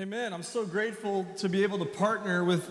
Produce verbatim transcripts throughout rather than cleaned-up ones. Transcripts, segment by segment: Amen. I'm so grateful to be able to partner with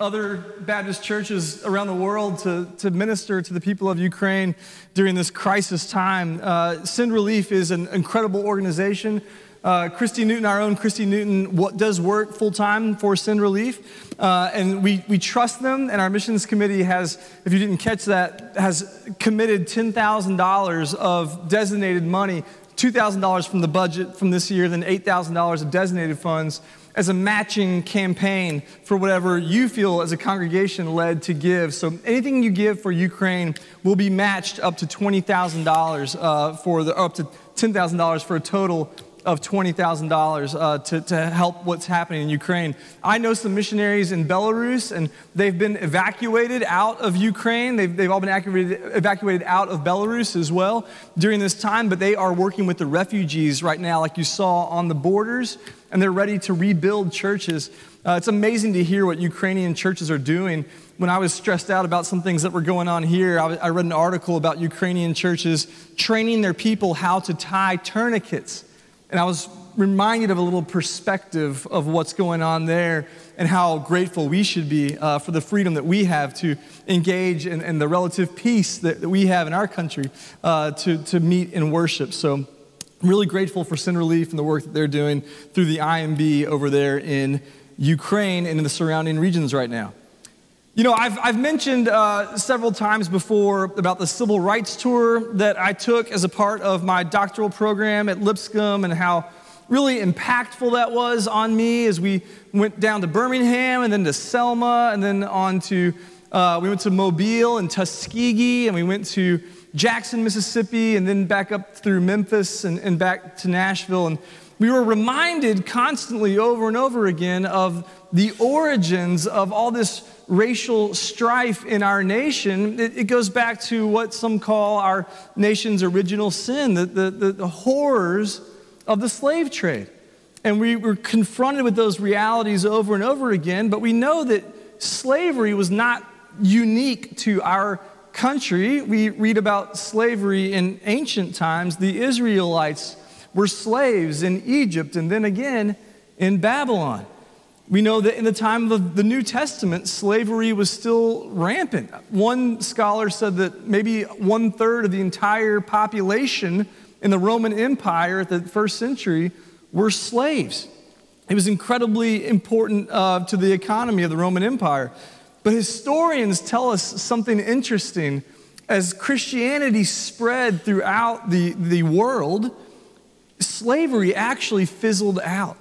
other Baptist churches around the world to, to minister to the people of Ukraine during this crisis time. Uh, Send Relief is an incredible organization. Uh, Christy Newton, our own Christy Newton, what does work full-time for Send Relief, uh, and we, we trust them, and our missions committee has, if you didn't catch that, has committed ten thousand dollars of designated money, two thousand dollars from the budget from this year, then eight thousand dollars of designated funds as a matching campaign for whatever you feel as a congregation led to give. So anything you give for Ukraine will be matched up to twenty thousand dollars uh, for the, up to ten thousand dollars for a total of twenty thousand dollars uh, to, to help what's happening in Ukraine. I know some missionaries in Belarus, and they've been evacuated out of Ukraine. They've, they've all been evacuated out of Belarus as well during this time, but they are working with the refugees right now, like you saw on the borders, and they're ready to rebuild churches. Uh, it's amazing to hear what Ukrainian churches are doing. When I was stressed out about some things that were going on here, I, w- I read an article about Ukrainian churches training their people how to tie tourniquets. And I was reminded of a little perspective of what's going on there and how grateful we should be uh, for the freedom that we have to engage in, in the relative peace that, that we have in our country uh, to, to meet and worship. So I'm really grateful for Send Relief and the work that they're doing through the I M B over there in Ukraine and in the surrounding regions right now. You know, I've I've mentioned uh, several times before about the civil rights tour that I took as a part of my doctoral program at Lipscomb and how really impactful that was on me as we went down to Birmingham and then to Selma and then on to, uh, we went to Mobile and Tuskegee and we went to Jackson, Mississippi and then back up through Memphis and, and back to Nashville. And we were reminded constantly over and over again of the origins of all this racial strife in our nation. It, it goes back to what some call our nation's original sin, the, the, the, the horrors of the slave trade. And we were confronted with those realities over and over again, but we know that slavery was not unique to our country. We read about slavery in ancient times. The Israelites were slaves in Egypt and then again in Babylon. We know that in the time of the New Testament, slavery was still rampant. One scholar said that maybe one-third of the entire population in the Roman Empire at the first century were slaves. It was incredibly important uh, to the economy of the Roman Empire. But historians tell us something interesting. As Christianity spread throughout the, the world, slavery actually fizzled out.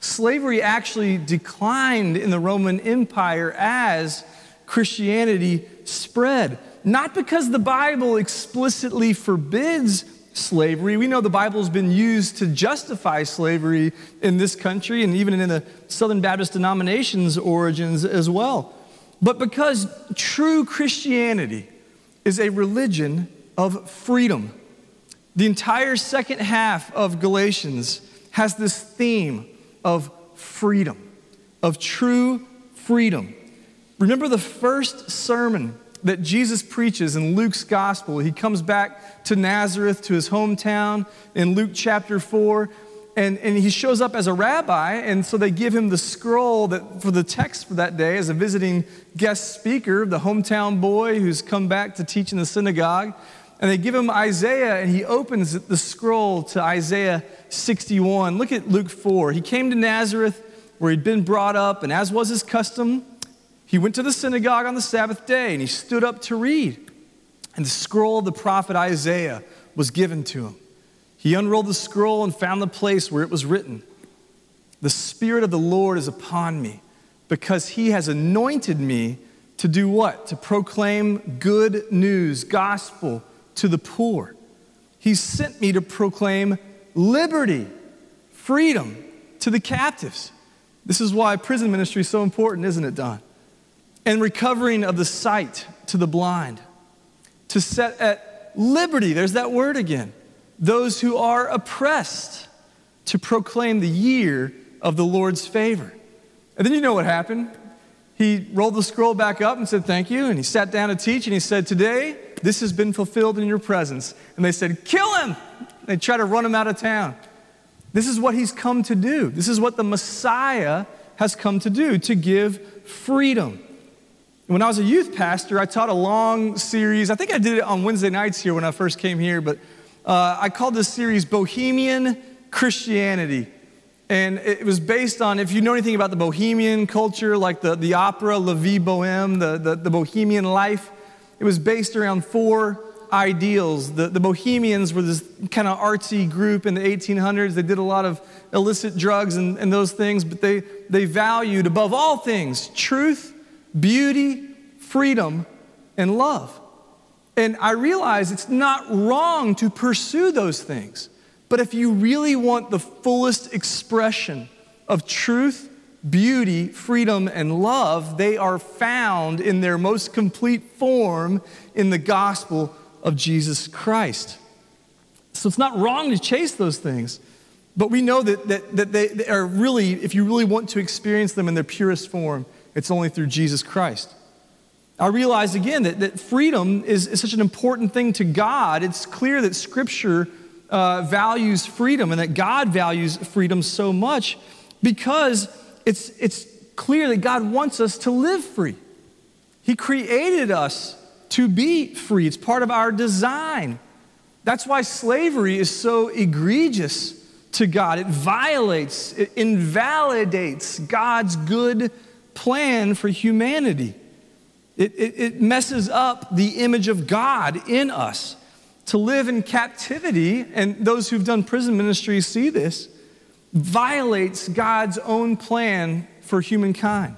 Slavery actually declined in the Roman Empire as Christianity spread. Not because the Bible explicitly forbids slavery. We know the Bible's been used to justify slavery in this country and even in the Southern Baptist denomination's origins as well. But because true Christianity is a religion of freedom. The entire second half of Galatians has this theme of freedom, of true freedom. Remember the first sermon that Jesus preaches in Luke's gospel. He comes back to Nazareth, to his hometown, in Luke chapter four, and, and he shows up as a rabbi, and so they give him the scroll that for the text for that day as a visiting guest speaker, the hometown boy who's come back to teach in the synagogue, and they give him Isaiah, and he opens the scroll to Isaiah sixty-one. Look at Luke four. He came to Nazareth where he'd been brought up, and as was his custom, he went to the synagogue on the Sabbath day, and he stood up to read. And the scroll of the prophet Isaiah was given to him. He unrolled the scroll and found the place where it was written, "The Spirit of the Lord is upon me, because he has anointed me to do what? To proclaim good news, gospel to the poor. He sent me to proclaim liberty, freedom to the captives." This is why prison ministry is so important, isn't it, Don? "And recovering of the sight to the blind, to set at liberty," there's that word again, "those who are oppressed, to proclaim the year of the Lord's favor." And then you know what happened. He rolled the scroll back up and said, "Thank you." And he sat down to teach and he said, "Today, this has been fulfilled in your presence." And they said, "Kill him!" They tried to run him out of town. This is what he's come to do. This is what the Messiah has come to do, to give freedom. When I was a youth pastor, I taught a long series. I think I did it on Wednesday nights here when I first came here, but uh, I called this series Bohemian Christianity. And it was based on, if you know anything about the Bohemian culture, like the, the opera La Vie Bohème, the, the, the Bohemian life, it was based around four ideals. The, the Bohemians were this kind of artsy group in the eighteen hundreds. They did a lot of illicit drugs and, and those things, but they, they valued above all things truth, beauty, freedom, and love. And I realize it's not wrong to pursue those things. But if you really want the fullest expression of truth, beauty, freedom, and love, they are found in their most complete form in the gospel of Jesus Christ. So it's not wrong to chase those things, but we know that, that, that they, they are really, if you really want to experience them in their purest form, it's only through Jesus Christ. I realize again that, that freedom is, is such an important thing to God. It's clear that Scripture Uh, values freedom, and that God values freedom so much because it's it's clear that God wants us to live free. He created us to be free. It's part of our design. That's why slavery is so egregious to God. It violates, it invalidates God's good plan for humanity. It, it, it messes up the image of God in us. To live in captivity, and those who've done prison ministry see this, violates God's own plan for humankind.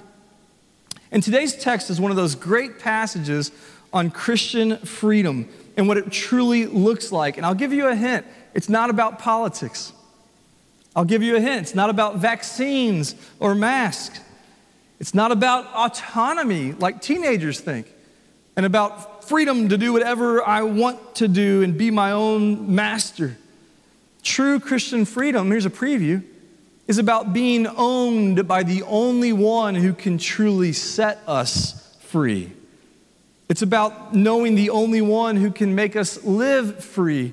And today's text is one of those great passages on Christian freedom and what it truly looks like. And I'll give you a hint. It's not about politics. I'll give you a hint. It's not about vaccines or masks. It's not about autonomy like teenagers think, and about freedom to do whatever I want to do and be my own master. True Christian freedom, here's a preview, is about being owned by the only one who can truly set us free. It's about knowing the only one who can make us live free.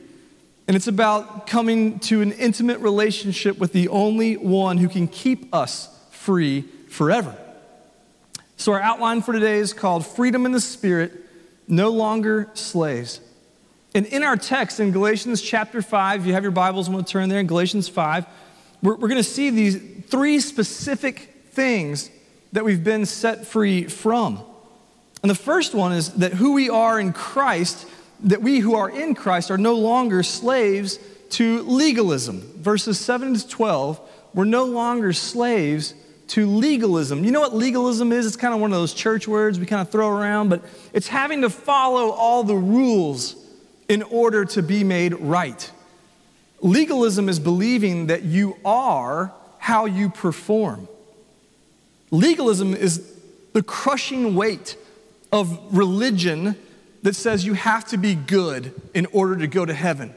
And it's about coming to an intimate relationship with the only one who can keep us free forever. So our outline for today is called Freedom in the Spirit, No Longer Slaves. And in our text in Galatians chapter five, if you have your Bibles, I'm going to turn there in Galatians five, we're, we're going to see these three specific things that we've been set free from. And the first one is that who we are in Christ, that we who are in Christ are no longer slaves to legalism. Verses seven to twelve, we're no longer slaves to legalism. You know what legalism is? It's kind of one of those church words we kind of throw around, but it's having to follow all the rules in order to be made right. Legalism is believing that you are how you perform. Legalism is the crushing weight of religion that says you have to be good in order to go to heaven.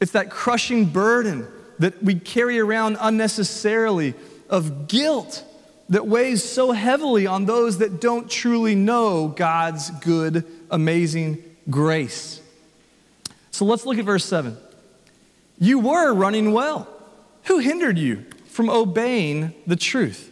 It's that crushing burden that we carry around unnecessarily of guilt that weighs so heavily on those that don't truly know God's good, amazing grace. So let's look at verse seven. You were running well. Who hindered you from obeying the truth?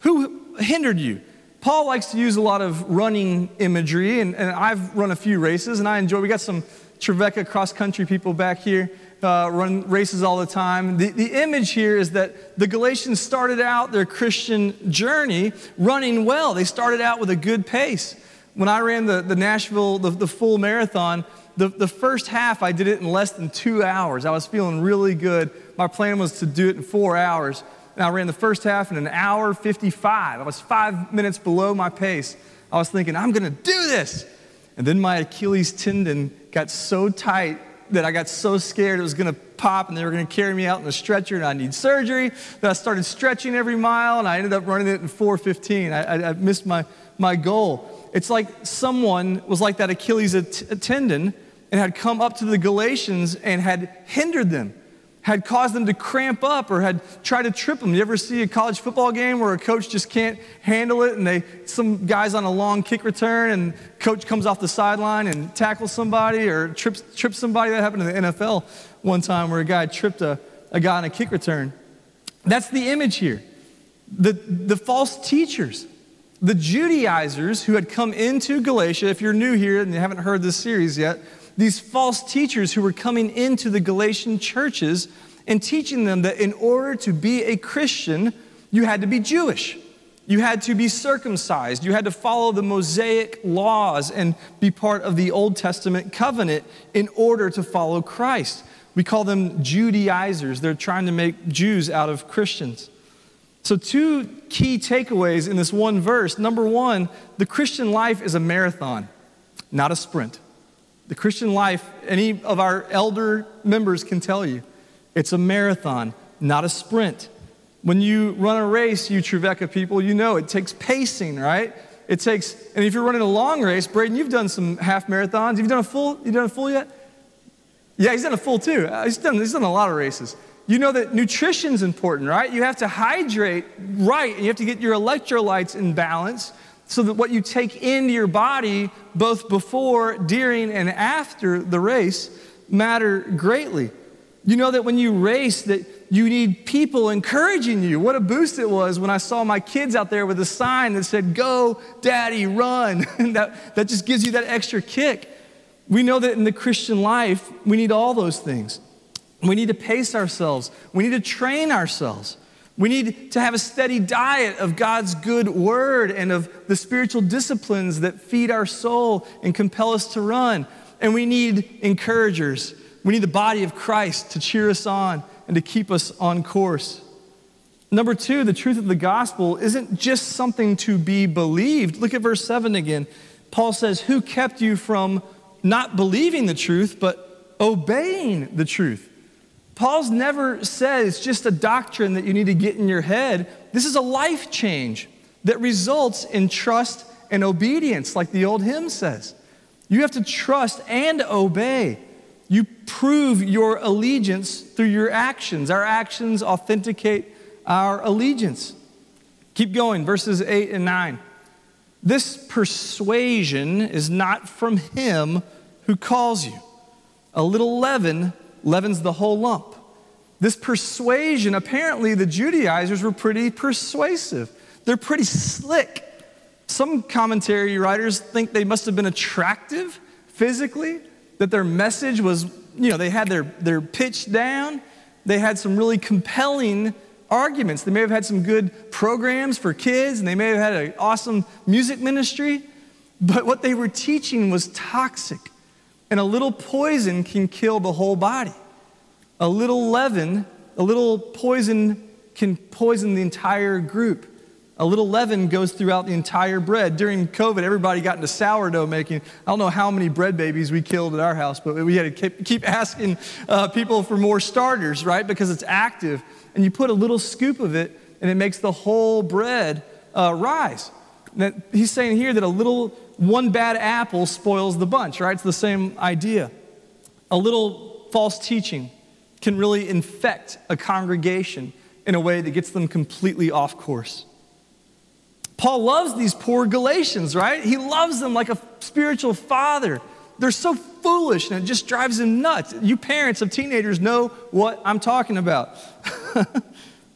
Who hindered you? Paul likes to use a lot of running imagery, and, and I've run a few races, and I enjoy, we got some Trevecca cross-country people back here. Uh, run races all the time. The, the image here is that the Galatians started out their Christian journey running well. They started out with a good pace. When I ran the, the Nashville, the, the full marathon, the, the first half I did it in less than two hours. I was feeling really good. My plan was to do it in four hours. And I ran the first half in an hour fifty-five. I was five minutes below my pace. I was thinking, I'm going to do this. And then my Achilles tendon got so tight that I got so scared it was going to pop and they were going to carry me out in a stretcher and I need surgery, that I started stretching every mile and I ended up running it in four fifteen. I, I, I missed my, my goal. It's like someone was like that Achilles at- tendon and had come up to the Galatians and had hindered them, had caused them to cramp up or had tried to trip them. You ever see a college football game where a coach just can't handle it and they some guy's on a long kick return and coach comes off the sideline and tackles somebody or trips trips somebody? That happened in the N F L one time where a guy tripped a, a guy on a kick return. That's the image here. The, the false teachers, the Judaizers who had come into Galatia, if you're new here and you haven't heard this series yet, these false teachers who were coming into the Galatian churches and teaching them that in order to be a Christian, you had to be Jewish. You had to be circumcised. You had to follow the Mosaic laws and be part of the Old Testament covenant in order to follow Christ. We call them Judaizers. They're trying to make Jews out of Christians. So two key takeaways in this one verse. Number one, the Christian life is a marathon, not a sprint. The Christian life, any of our elder members can tell you, it's a marathon, not a sprint. When you run a race, you Trevecca people, you know it takes pacing, right? It takes, and if you're running a long race, Braden, you've done some half marathons. You've done a full? You've done a full yet? Yeah, he's done a full too. He's done, he's done a lot of races. You know that nutrition's important, right? You have to hydrate right, and you have to get your electrolytes in balance so that what you take into your body, both before, during, and after the race, matter greatly. You know that when you race, that you need people encouraging you. What a boost it was when I saw my kids out there with a sign that said, "Go, Daddy, run." And that, that just gives you that extra kick. We know that in the Christian life, we need all those things. We need to pace ourselves. We need to train ourselves. We need to have a steady diet of God's good word and of the spiritual disciplines that feed our soul and compel us to run. And we need encouragers. We need the body of Christ to cheer us on and to keep us on course. Number two, the truth of the gospel isn't just something to be believed. Look at verse seven again. Paul says, who kept you from not believing the truth, but obeying the truth? Paul's never said it's just a doctrine that you need to get in your head. This is a life change that results in trust and obedience, like the old hymn says. You have to trust and obey. You prove your allegiance through your actions. Our actions authenticate our allegiance. Keep going, verses eight and nine. This persuasion is not from him who calls you. A little leaven leavens the whole lump. This persuasion, apparently the Judaizers were pretty persuasive. They're pretty slick. Some commentary writers think they must have been attractive physically, that their message was, you know, they had their, their pitch down. They had some really compelling arguments. They may have had some good programs for kids, and they may have had an awesome music ministry. But what they were teaching was toxic. And a little poison can kill the whole body. A little leaven, a little poison can poison the entire group. A little leaven goes throughout the entire bread. During COVID, everybody got into sourdough making. I don't know how many bread babies we killed at our house, but we had to keep asking uh, people for more starters, right? Because it's active. And you put a little scoop of it, and it makes the whole bread uh, rise. That, he's saying here that a little, one bad apple spoils the bunch, right? It's the same idea. A little false teaching can really infect a congregation in a way that gets them completely off course. Paul loves these poor Galatians, right? He loves them like a spiritual father. They're so foolish, and it just drives him nuts. You parents of teenagers know what I'm talking about.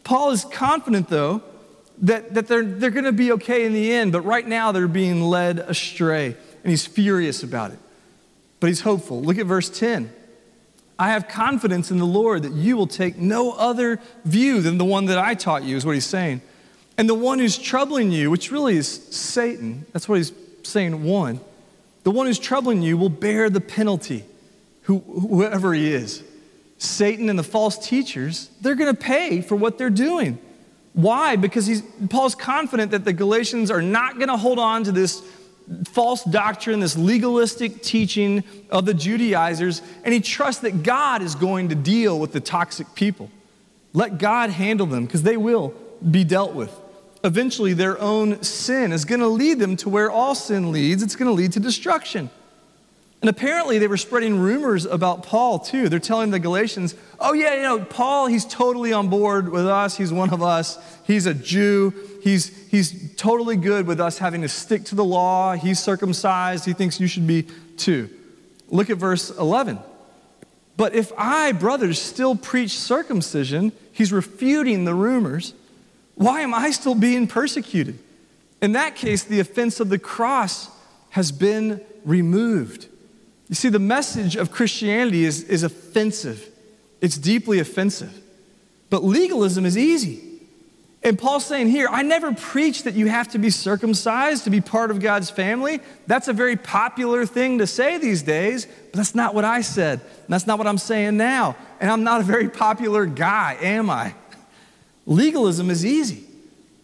Paul is confident, though, that, that they're, they're going to be okay in the end, but right now they're being led astray, and he's furious about it. But he's hopeful. Look at verse ten. I have confidence in the Lord that you will take no other view than the one that I taught you, is what he's saying. And the one who's troubling you, which really is Satan, that's what he's saying, one, the one who's troubling you will bear the penalty, who, whoever he is. Satan and the false teachers, they're going to pay for what they're doing. Why? Because he's, Paul's confident that the Galatians are not going to hold on to this false doctrine, this legalistic teaching of the Judaizers, and he trusts that God is going to deal with the toxic people. Let God handle them, because they will be dealt with. Eventually, their own sin is going to lead them to where all sin leads. It's going to lead to destruction. And apparently, they were spreading rumors about Paul, too. They're telling the Galatians, oh, yeah, you know, Paul, he's totally on board with us. He's one of us. He's a Jew. He's, he's totally good with us having to stick to the law. He's circumcised. He thinks you should be, too. Look at verse eleven. But if I, brothers, still preach circumcision, he's refuting the rumors, why am I still being persecuted? In that case, the offense of the cross has been removed. You see, the message of Christianity is, is offensive. It's deeply offensive. But legalism is easy. And Paul's saying here, I never preach that you have to be circumcised to be part of God's family. That's a very popular thing to say these days, but that's not what I said. And that's not what I'm saying now. And I'm not a very popular guy, am I? Legalism is easy.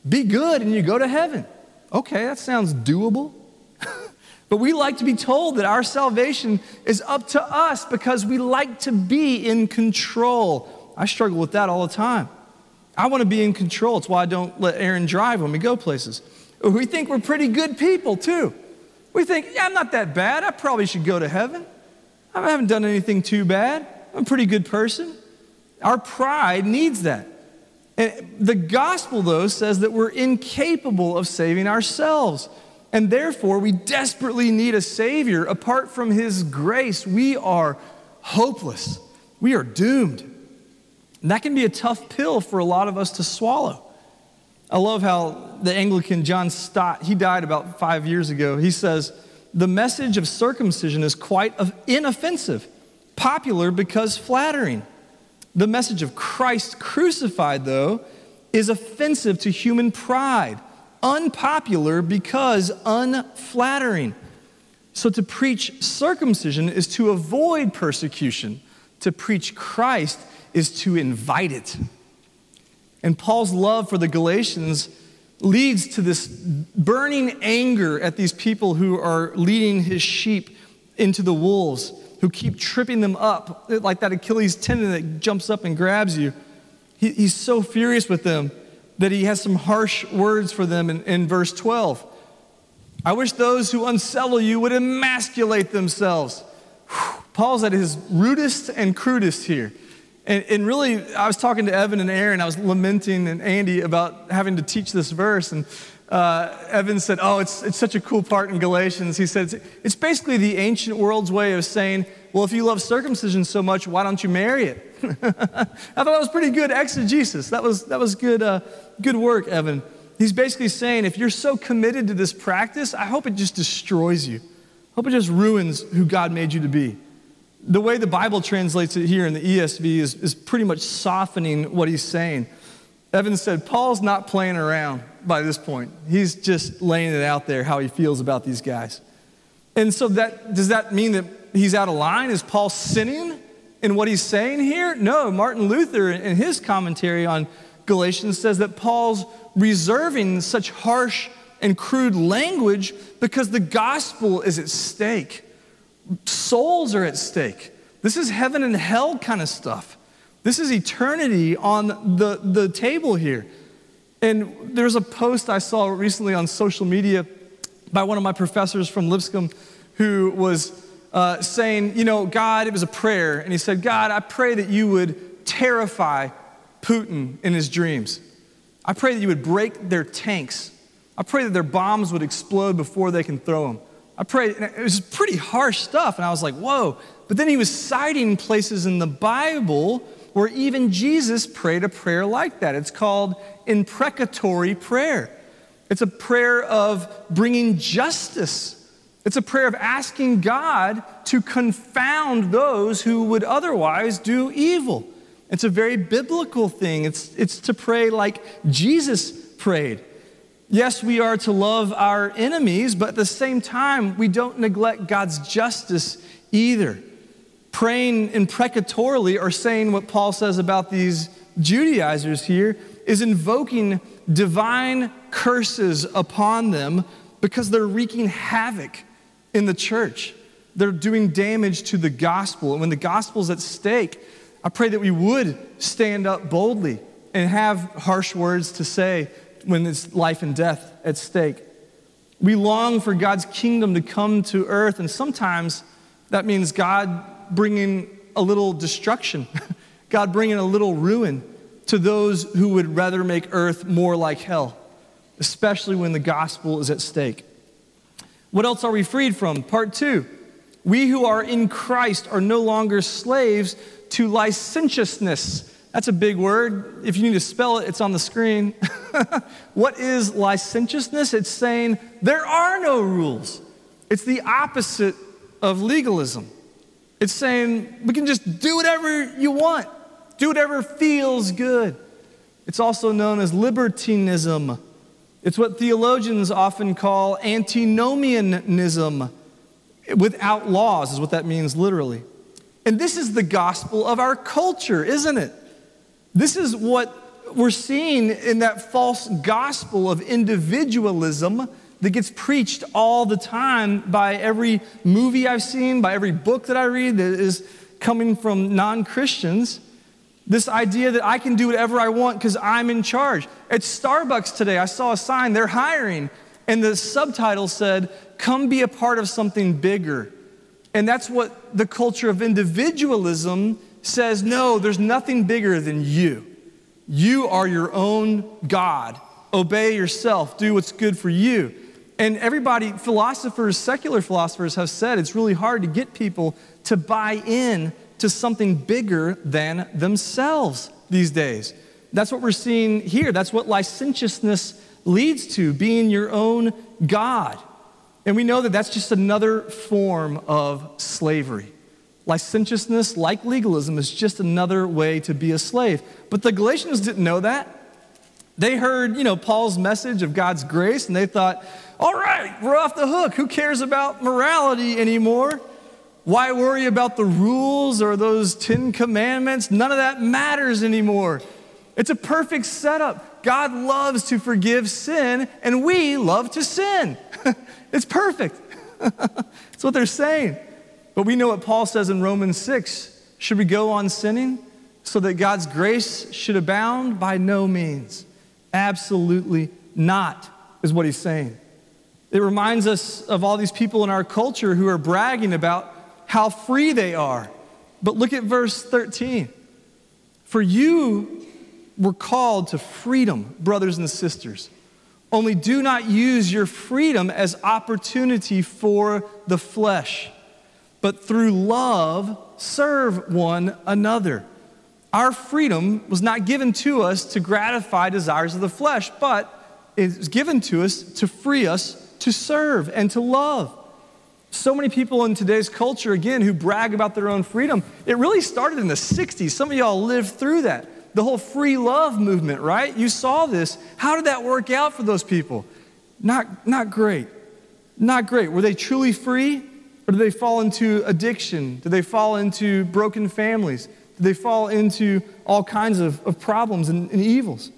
Be good and you go to heaven. Okay, that sounds doable. But we like to be told that our salvation is up to us because we like to be in control. I struggle with that all the time. I want to be in control. It's why I don't let Aaron drive when we go places. We think we're pretty good people, too. We think, yeah, I'm not that bad. I probably should go to heaven. I haven't done anything too bad. I'm a pretty good person. Our pride needs that. And the gospel, though, says that we're incapable of saving ourselves. And therefore, we desperately need a Savior. Apart from His grace, we are hopeless. We are doomed. And that can be a tough pill for a lot of us to swallow. I love how the Anglican John Stott, he died about five years ago. He says, the message of circumcision is quite inoffensive, popular because flattering. The message of Christ crucified, though, is offensive to human pride, unpopular because unflattering. So to preach circumcision is to avoid persecution. To preach Christ is to invite it. And Paul's love for the Galatians leads to this burning anger at these people who are leading his sheep into the wolves, who keep tripping them up, like that Achilles tendon that jumps up and grabs you. He, he's so furious with them that he has some harsh words for them in, in verse twelve. I wish those who unsettle you would emasculate themselves. Whew. Paul's at his rudest and crudest here. And, and really, I was talking to Evan and Aaron. I was lamenting and Andy about having to teach this verse. And uh, Evan said, oh, it's it's such a cool part in Galatians. He said, it's, it's basically the ancient world's way of saying, well, if you love circumcision so much, why don't you marry it? I thought that was pretty good exegesis. That was that was good, uh, good work, Evan. He's basically saying, if you're so committed to this practice, I hope it just destroys you. I hope it just ruins who God made you to be. The way the Bible translates it here in the E S V is, is pretty much softening what he's saying. Evan said, Paul's not playing around by this point. He's just laying it out there how he feels about these guys. And so that does that mean that he's out of line? Is Paul sinning in what he's saying here? No, Martin Luther in his commentary on Galatians says that Paul's reserving such harsh and crude language because the gospel is at stake. Souls are at stake. This is heaven and hell kind of stuff. This is eternity on the, the table here. And there's a post I saw recently on social media by one of my professors from Lipscomb who was uh, saying, you know, God, it was a prayer. And he said, God, I pray that you would terrify Putin in his dreams. I pray that you would break their tanks. I pray that their bombs would explode before they can throw them. I prayed, and it was pretty harsh stuff, and I was like, whoa. But then he was citing places in the Bible where even Jesus prayed a prayer like that. It's called imprecatory prayer. It's a prayer of bringing justice. It's a prayer of asking God to confound those who would otherwise do evil. It's a very biblical thing. It's, it's to pray like Jesus prayed. Yes, we are to love our enemies, but at the same time, we don't neglect God's justice either. Praying imprecatorily or saying what Paul says about these Judaizers here is invoking divine curses upon them because they're wreaking havoc in the church. They're doing damage to the gospel. And when the gospel's at stake, I pray that we would stand up boldly and have harsh words to say when it's life and death at stake. We long for God's kingdom to come to earth, and sometimes that means God bringing a little destruction, God bringing a little ruin to those who would rather make earth more like hell, especially when the gospel is at stake. What else are we freed from? Part two, We who are in Christ are no longer slaves to licentiousness. That's a big word. If you need to spell it, it's on the screen. What is licentiousness? It's saying there are no rules. It's the opposite of legalism. It's saying we can just do whatever you want. Do whatever feels good. It's also known as libertinism. It's what theologians often call antinomianism. Without laws is what that means literally. And this is the gospel of our culture, isn't it? This is what we're seeing in that false gospel of individualism that gets preached all the time by every movie I've seen, by every book that I read that is coming from non-Christians. This idea that I can do whatever I want because I'm in charge. At Starbucks today, I saw a sign, they're hiring, and the subtitle said, "Come be a part of something bigger." And that's what the culture of individualism says, no, there's nothing bigger than you. You are your own God. Obey yourself. Do what's good for you. And everybody, philosophers, secular philosophers have said it's really hard to get people to buy in to something bigger than themselves these days. That's what we're seeing here. That's what licentiousness leads to, being your own God. And we know that that's just another form of slavery. Licentiousness, like legalism, is just another way to be a slave. But the Galatians didn't know that. They heard, you know, Paul's message of God's grace, and they thought, all right, we're off the hook. Who cares about morality anymore? Why worry about the rules or those Ten Commandments? None of that matters anymore. It's a perfect setup. God loves to forgive sin, and we love to sin. It's perfect. That's what they're saying. But we know what Paul says in Romans six. Should we go on sinning so that God's grace should abound? By no means. Absolutely not, is what he's saying. It reminds us of all these people in our culture who are bragging about how free they are. But look at verse thirteen. For you were called to freedom, brothers and sisters. Only do not use your freedom as opportunity for the flesh, but through love serve one another. Our freedom was not given to us to gratify desires of the flesh, but it was given to us to free us to serve and to love. So many people in today's culture, again, who brag about their own freedom, it really started in the sixties. Some of y'all lived through that. The whole free love movement, right? You saw this. How did that work out for those people? Not, not great. Not great. Were they truly free? Or did they fall into addiction? Did they fall into broken families? Did they fall into all kinds of, of problems and, and evils?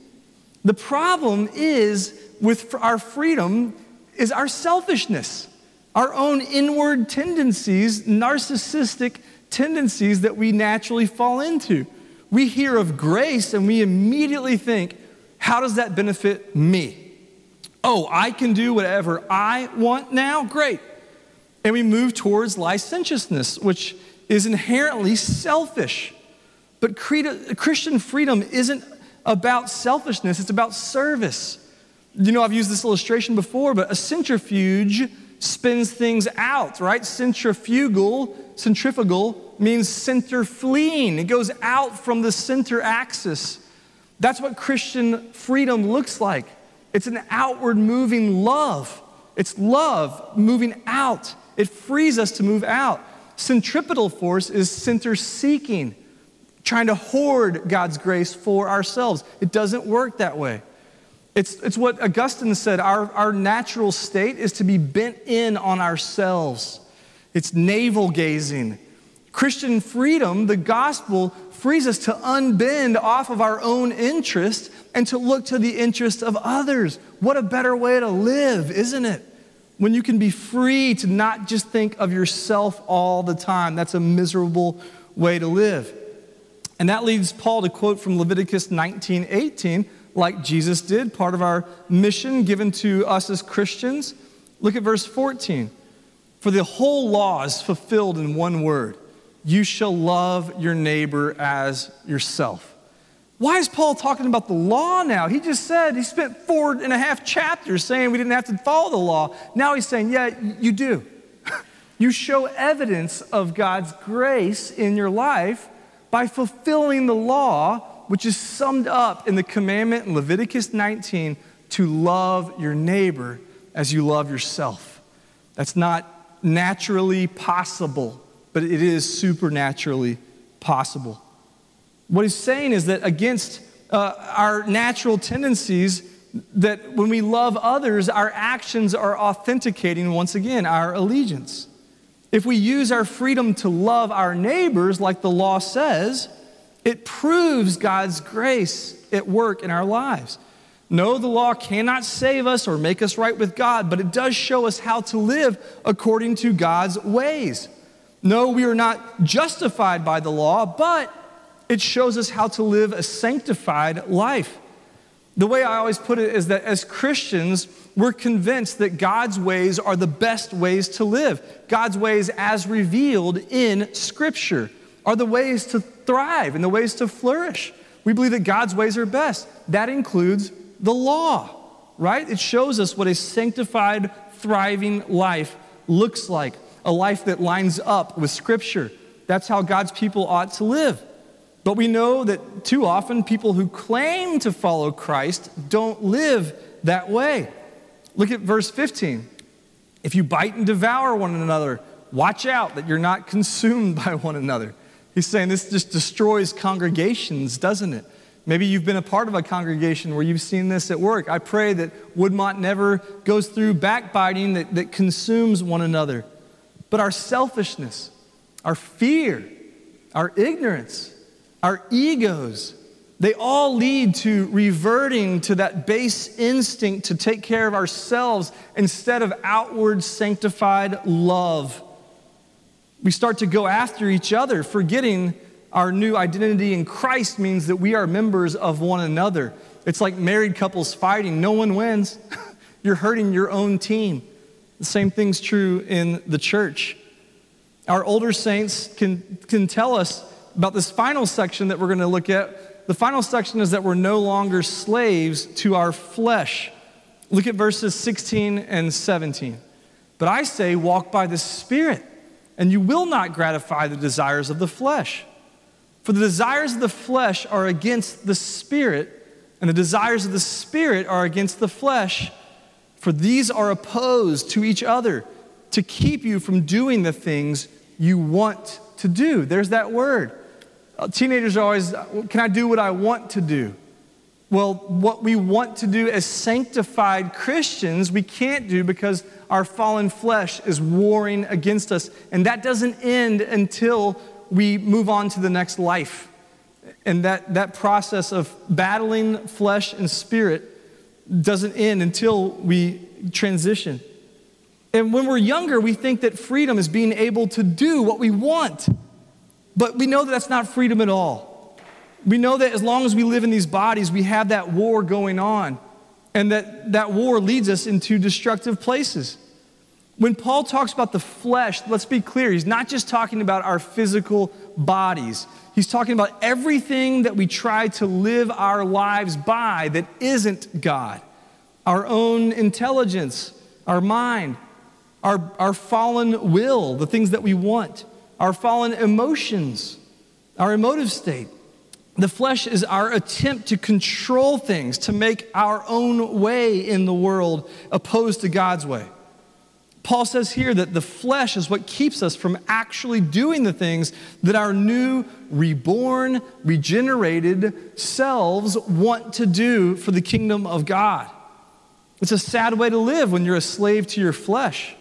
The problem is with our freedom is our selfishness, our own inward tendencies, narcissistic tendencies that we naturally fall into. We hear of grace and we immediately think, how does that benefit me? Oh, I can do whatever I want now? Great. And we move towards licentiousness, which is inherently selfish. But Christian freedom isn't about selfishness, it's about service. You know, I've used this illustration before, but a centrifuge spins things out, right? Centrifugal, centrifugal, means center fleeing. It goes out from the center axis. That's what Christian freedom looks like. It's an outward moving love. It's love moving out. It frees us to move out. Centripetal force is center seeking, trying to hoard God's grace for ourselves. It doesn't work that way. It's, it's what Augustine said, our, our natural state is to be bent in on ourselves. It's navel gazing. Christian freedom, the gospel, frees us to unbend off of our own interest and to look to the interest of others. What a better way to live, isn't it? When you can be free to not just think of yourself all the time. That's a miserable way to live. And that leads Paul to quote from Leviticus nineteen eighteen, like Jesus did, part of our mission given to us as Christians. Look at verse fourteen. For the whole law is fulfilled in one word. You shall love your neighbor as yourself. Why is Paul talking about the law now? He just said, he spent four and a half chapters saying we didn't have to follow the law. Now he's saying, yeah, you do. You show evidence of God's grace in your life by fulfilling the law, which is summed up in the commandment in Leviticus nineteen to love your neighbor as you love yourself. That's not naturally possible, but it is supernaturally possible. What he's saying is that against uh, our natural tendencies, that when we love others, our actions are authenticating, once again, our allegiance. If we use our freedom to love our neighbors, like the law says, it proves God's grace at work in our lives. No, the law cannot save us or make us right with God, but it does show us how to live according to God's ways. No, we are not justified by the law, but it shows us how to live a sanctified life. The way I always put it is that as Christians, we're convinced that God's ways are the best ways to live. God's ways as revealed in Scripture are the ways to thrive and the ways to flourish. We believe that God's ways are best. That includes the law, right? It shows us what a sanctified, thriving life looks like, a life that lines up with Scripture. That's how God's people ought to live. But we know that too often people who claim to follow Christ don't live that way. Look at verse fifteen. If you bite and devour one another, watch out that you're not consumed by one another. He's saying this just destroys congregations, doesn't it? Maybe you've been a part of a congregation where you've seen this at work. I pray that Woodmont never goes through backbiting that, that consumes one another. But our selfishness, our fear, our ignorance, our egos, they all lead to reverting to that base instinct to take care of ourselves instead of outward sanctified love. We start to go after each other, forgetting our new identity in Christ means that we are members of one another. It's like married couples fighting. No one wins. You're hurting your own team. The same thing's true in the church. Our older saints can, can tell us about this final section that we're going to look at. The final section is that we're no longer slaves to our flesh. Look at verses sixteen and seventeen. But I say, walk by the Spirit, and you will not gratify the desires of the flesh. For the desires of the flesh are against the Spirit, and the desires of the Spirit are against the flesh. For these are opposed to each other, to keep you from doing the things you want to do. There's that word. Teenagers are always, can I do what I want to do? Well, what we want to do as sanctified Christians, we can't do because our fallen flesh is warring against us. And that doesn't end until we move on to the next life. And that, that process of battling flesh and spirit doesn't end until we transition. And when we're younger, we think that freedom is being able to do what we want. But we know that that's not freedom at all. We know that as long as we live in these bodies, we have that war going on. And that, that war leads us into destructive places. When Paul talks about the flesh, let's be clear, he's not just talking about our physical bodies. He's talking about everything that we try to live our lives by that isn't God. Our own intelligence, our mind, Our, our fallen will, the things that we want, our fallen emotions, our emotive state. The flesh is our attempt to control things, to make our own way in the world opposed to God's way. Paul says here that the flesh is what keeps us from actually doing the things that our new, reborn, regenerated selves want to do for the kingdom of God. It's a sad way to live when you're a slave to your flesh.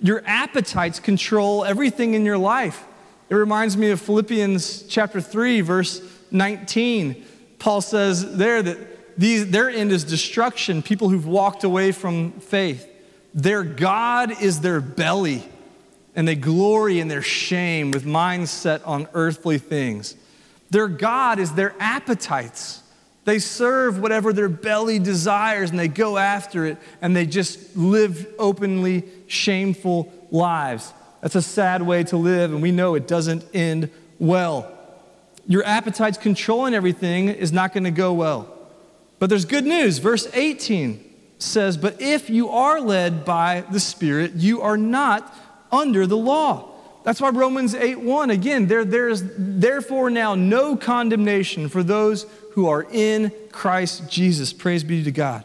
Your appetites control everything in your life. It reminds me of Philippians chapter three, verse nineteen. Paul says there that these, their end is destruction, people who've walked away from faith. Their God is their belly, and they glory in their shame with minds set on earthly things. Their God is their appetites. They serve whatever their belly desires, and they go after it, and they just live openly shameful lives. That's a sad way to live, and we know it doesn't end well. Your appetites controlling everything is not going to go well. But there's good news. Verse eighteen says, but if you are led by the Spirit, you are not under the law. That's why Romans eight one, again, there, there is therefore now no condemnation for those who are in Christ Jesus. Praise be to God.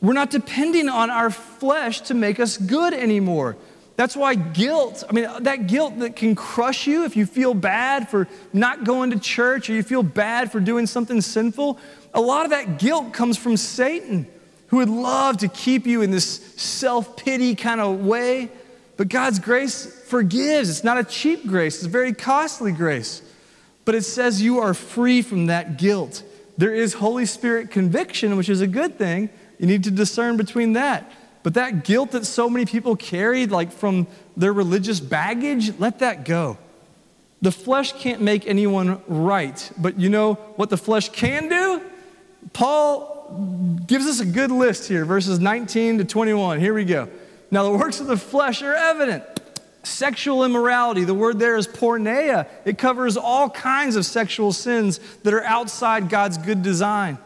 We're not depending on our flesh to make us good anymore. That's why guilt, I mean, that guilt that can crush you if you feel bad for not going to church or you feel bad for doing something sinful, a lot of that guilt comes from Satan, who would love to keep you in this self-pity kind of way. But God's grace forgives. It's not a cheap grace. It's a very costly grace. But it says you are free from that guilt. There is Holy Spirit conviction, which is a good thing. You need to discern between that. But that guilt that so many people carried, like from their religious baggage, let that go. The flesh can't make anyone right. But you know what the flesh can do? Paul gives us a good list here, verses nineteen to twenty-one. Here we go. Now the works of the flesh are evident. Sexual immorality, the word there is porneia. It covers all kinds of sexual sins that are outside God's good design.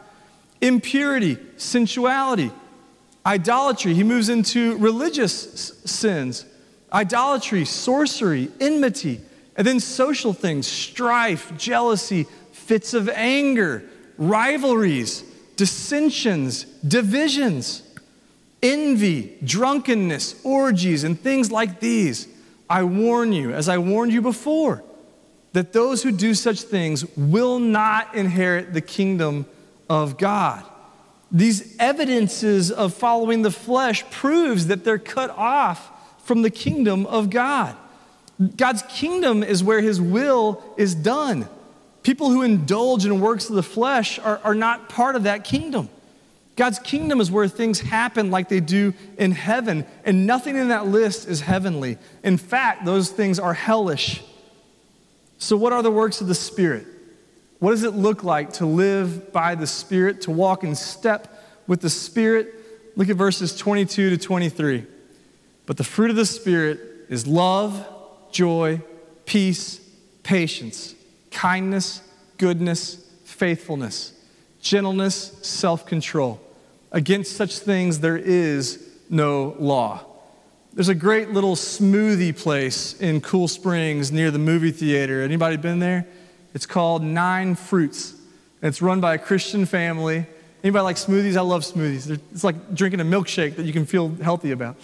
Impurity, sensuality, idolatry. He moves into religious sins. Idolatry, sorcery, enmity, and then social things, strife, jealousy, fits of anger, rivalries, dissensions, divisions, envy, drunkenness, orgies, and things like these. I warn you, as I warned you before, that those who do such things will not inherit the kingdom of God. These evidences of following the flesh proves that they're cut off from the kingdom of God. God's kingdom is where his will is done. People who indulge in works of the flesh are, are not part of that kingdom. God's kingdom is where things happen like they do in heaven, and nothing in that list is heavenly. In fact, those things are hellish. So what are the works of the Spirit? What does it look like to live by the Spirit, to walk in step with the Spirit? Look at verses twenty-two to twenty-three. But the fruit of the Spirit is love, joy, peace, patience, kindness, goodness, faithfulness, gentleness, self-control. Against such things there is no law. There's a great little smoothie place in Cool Springs near the movie theater. Anybody been there? It's called Nine Fruits, and it's run by a Christian family. Anybody like smoothies? I love smoothies. They're, it's like drinking a milkshake that you can feel healthy about.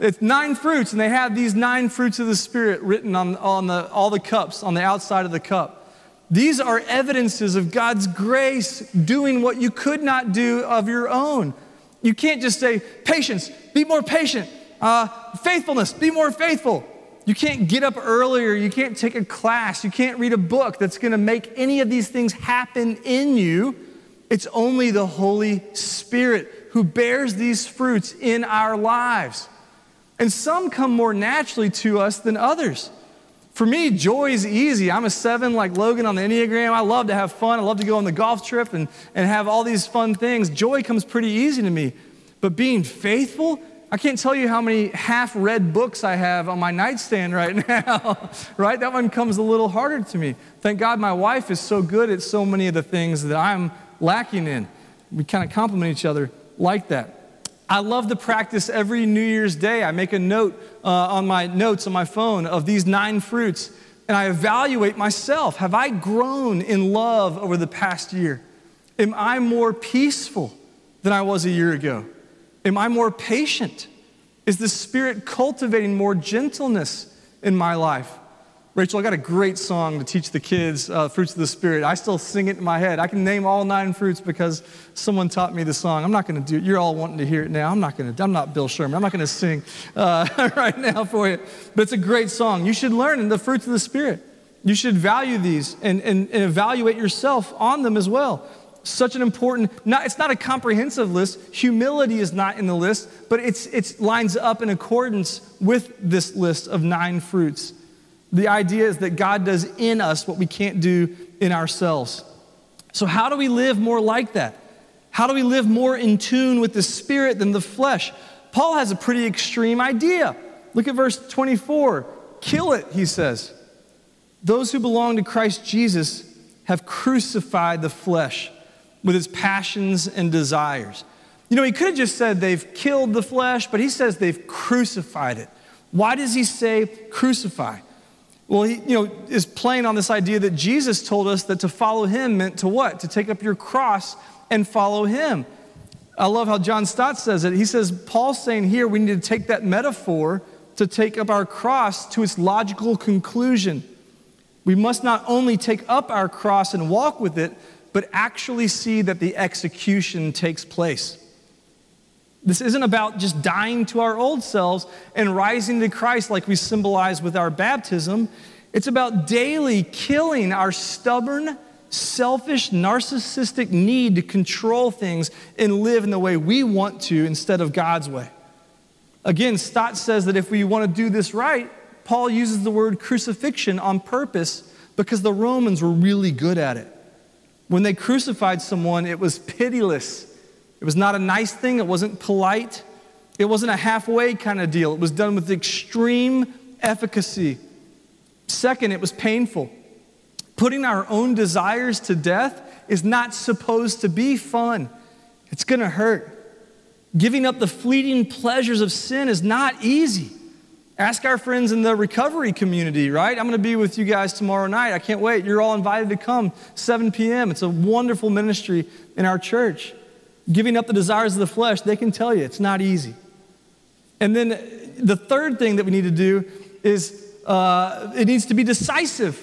It's Nine Fruits, and they have these nine fruits of the Spirit written on, on the, all the cups, on the outside of the cup. These are evidences of God's grace doing what you could not do of your own. You can't just say, patience, be more patient. Uh, faithfulness, be more faithful. You can't get up earlier. You can't take a class. You can't read a book that's going to make any of these things happen in you. It's only the Holy Spirit who bears these fruits in our lives. And some come more naturally to us than others. For me, joy is easy. I'm a seven like Logan on the Enneagram. I love to have fun. I love to go on the golf trip and, and have all these fun things. Joy comes pretty easy to me. But being faithful, I can't tell you how many half-read books I have on my nightstand right now, right? That one comes a little harder to me. Thank God my wife is so good at so many of the things that I'm lacking in. We kind of complement each other like that. I love to practice every New Year's Day. I make a note uh, on my notes on my phone of these nine fruits, and I evaluate myself. Have I grown in love over the past year? Am I more peaceful than I was a year ago? Am I more patient? Is the Spirit cultivating more gentleness in my life? Rachel, I got a great song to teach the kids, uh, Fruits of the Spirit. I still sing it in my head. I can name all nine fruits because someone taught me the song. I'm not going to do it. You're all wanting to hear it now. I'm not going to. I'm not Bill Sherman. I'm not going to sing uh, right now for you. But it's a great song. You should learn the fruits of the Spirit. You should value these and, and, and evaluate yourself on them as well. Such an important, not, it's not a comprehensive list. Humility is not in the list, but it's it's lines up in accordance with this list of nine fruits. The idea is that God does in us what we can't do in ourselves. So how do we live more like that? How do we live more in tune with the Spirit than the flesh? Paul has a pretty extreme idea. Look at verse twenty-four. Kill it, he says. Those who belong to Christ Jesus have crucified the flesh with his passions and desires. You know, he could have just said they've killed the flesh, but he says they've crucified it. Why does he say crucify? Well, he, you know, is playing on this idea that Jesus told us that to follow him meant to what? To take up your cross and follow him. I love how John Stott says it. He says, Paul's saying here we need to take that metaphor to take up our cross to its logical conclusion. We must not only take up our cross and walk with it, but actually see that the execution takes place. This isn't about just dying to our old selves and rising to Christ like we symbolize with our baptism. It's about daily killing our stubborn, selfish, narcissistic need to control things and live in the way we want to instead of God's way. Again, Stott says that if we want to do this right, Paul uses the word crucifixion on purpose because the Romans were really good at it. When they crucified someone, it was pitiless. It was not a nice thing. It wasn't polite. It wasn't a halfway kind of deal. It was done with extreme efficacy. Second, it was painful. Putting our own desires to death is not supposed to be fun. It's going to hurt. Giving up the fleeting pleasures of sin is not easy. Ask our friends in the recovery community, right? I'm going to be with you guys tomorrow night. I can't wait. You're all invited to come, seven p.m. It's a wonderful ministry in our church. Giving up the desires of the flesh, they can tell you it's not easy. And then the third thing that we need to do is uh, it needs to be decisive.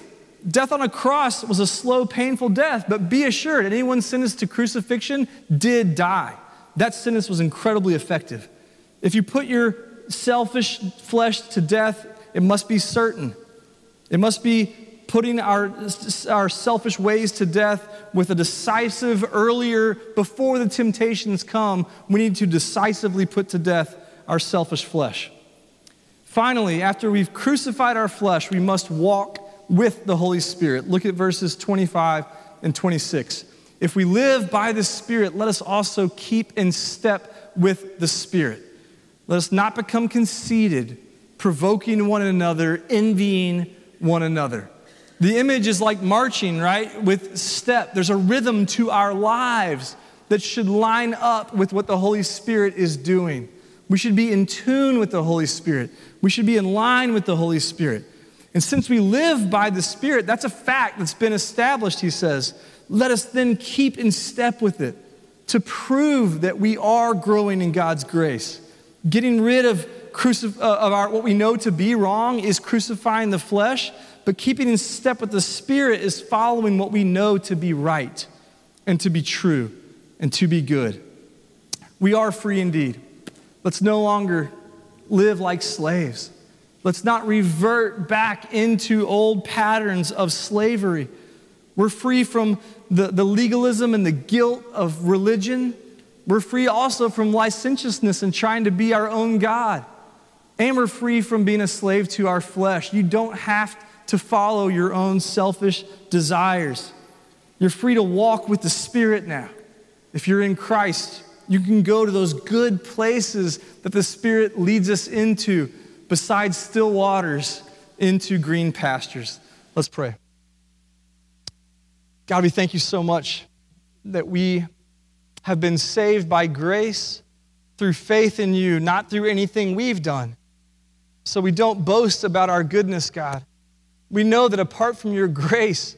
Death on a cross was a slow, painful death, but be assured, anyone sentenced to crucifixion did die. That sentence was incredibly effective. If you put your selfish flesh to death, it must be certain. It must be putting our, our selfish ways to death with a decisive earlier, before the temptations come, we need to decisively put to death our selfish flesh. Finally, after we've crucified our flesh, we must walk with the Holy Spirit. Look at verses twenty-five and twenty-six. If we live by the Spirit, let us also keep in step with the Spirit. Let us not become conceited, provoking one another, envying one another. The image is like marching, right? With step. There's a rhythm to our lives that should line up with what the Holy Spirit is doing. We should be in tune with the Holy Spirit. We should be in line with the Holy Spirit. And since we live by the Spirit, that's a fact that's been established, he says. Let us then keep in step with it to prove that we are growing in God's grace. Getting rid of, crucif- uh, of our, what we know to be wrong is crucifying the flesh, but keeping in step with the Spirit is following what we know to be right and to be true and to be good. We are free indeed. Let's no longer live like slaves. Let's not revert back into old patterns of slavery. We're free from the, the legalism and the guilt of religion. We're free also from licentiousness and trying to be our own God. And we're free from being a slave to our flesh. You don't have to follow your own selfish desires. You're free to walk with the Spirit now. If you're in Christ, you can go to those good places that the Spirit leads us into, besides still waters, into green pastures. Let's pray. God, we thank you so much that we have been saved by grace through faith in you, not through anything we've done. So we don't boast about our goodness, God. We know that apart from your grace,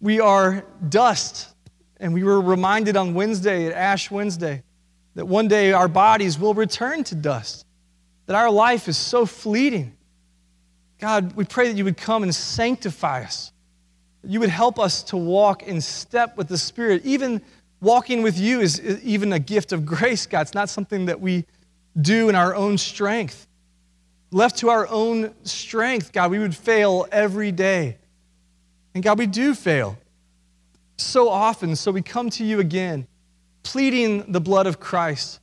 we are dust. And we were reminded on Wednesday, at Ash Wednesday, that one day our bodies will return to dust, that our life is so fleeting. God, we pray that you would come and sanctify us. You would help us to walk in step with the Spirit. Even walking with you is, is even a gift of grace, God. It's not something that we do in our own strength. Left to our own strength, God, we would fail every day. And God, we do fail so often. So we come to you again, pleading the blood of Christ,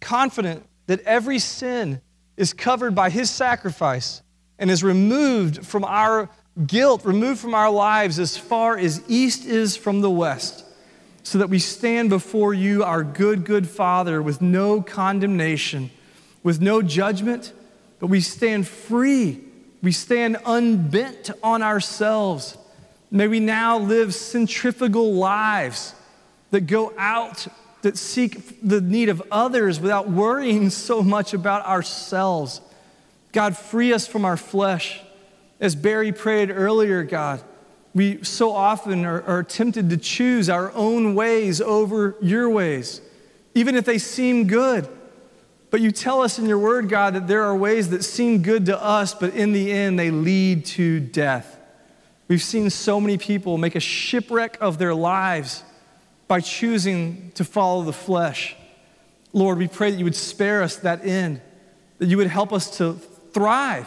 confident that every sin is covered by his sacrifice and is removed from our guilt, removed from our lives as far as east is from the west, so that we stand before you, our good, good Father, with no condemnation, with no judgment, but we stand free. We stand unbent on ourselves. May we now live centrifugal lives that go out, that seek the need of others without worrying so much about ourselves. God, free us from our flesh. As Barry prayed earlier, God, we so often are, are tempted to choose our own ways over your ways, even if they seem good. But you tell us in your word, God, that there are ways that seem good to us, but in the end, they lead to death. We've seen so many people make a shipwreck of their lives by choosing to follow the flesh. Lord, we pray that you would spare us that end, that you would help us to thrive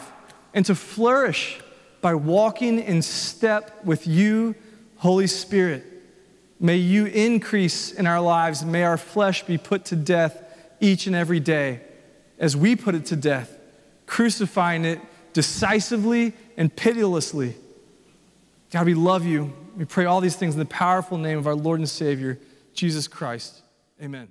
and to flourish by walking in step with you, Holy Spirit. May you increase in our lives, and may our flesh be put to death each and every day as we put it to death, crucifying it decisively and pitilessly. God, we love you. We pray all these things in the powerful name of our Lord and Savior, Jesus Christ. Amen.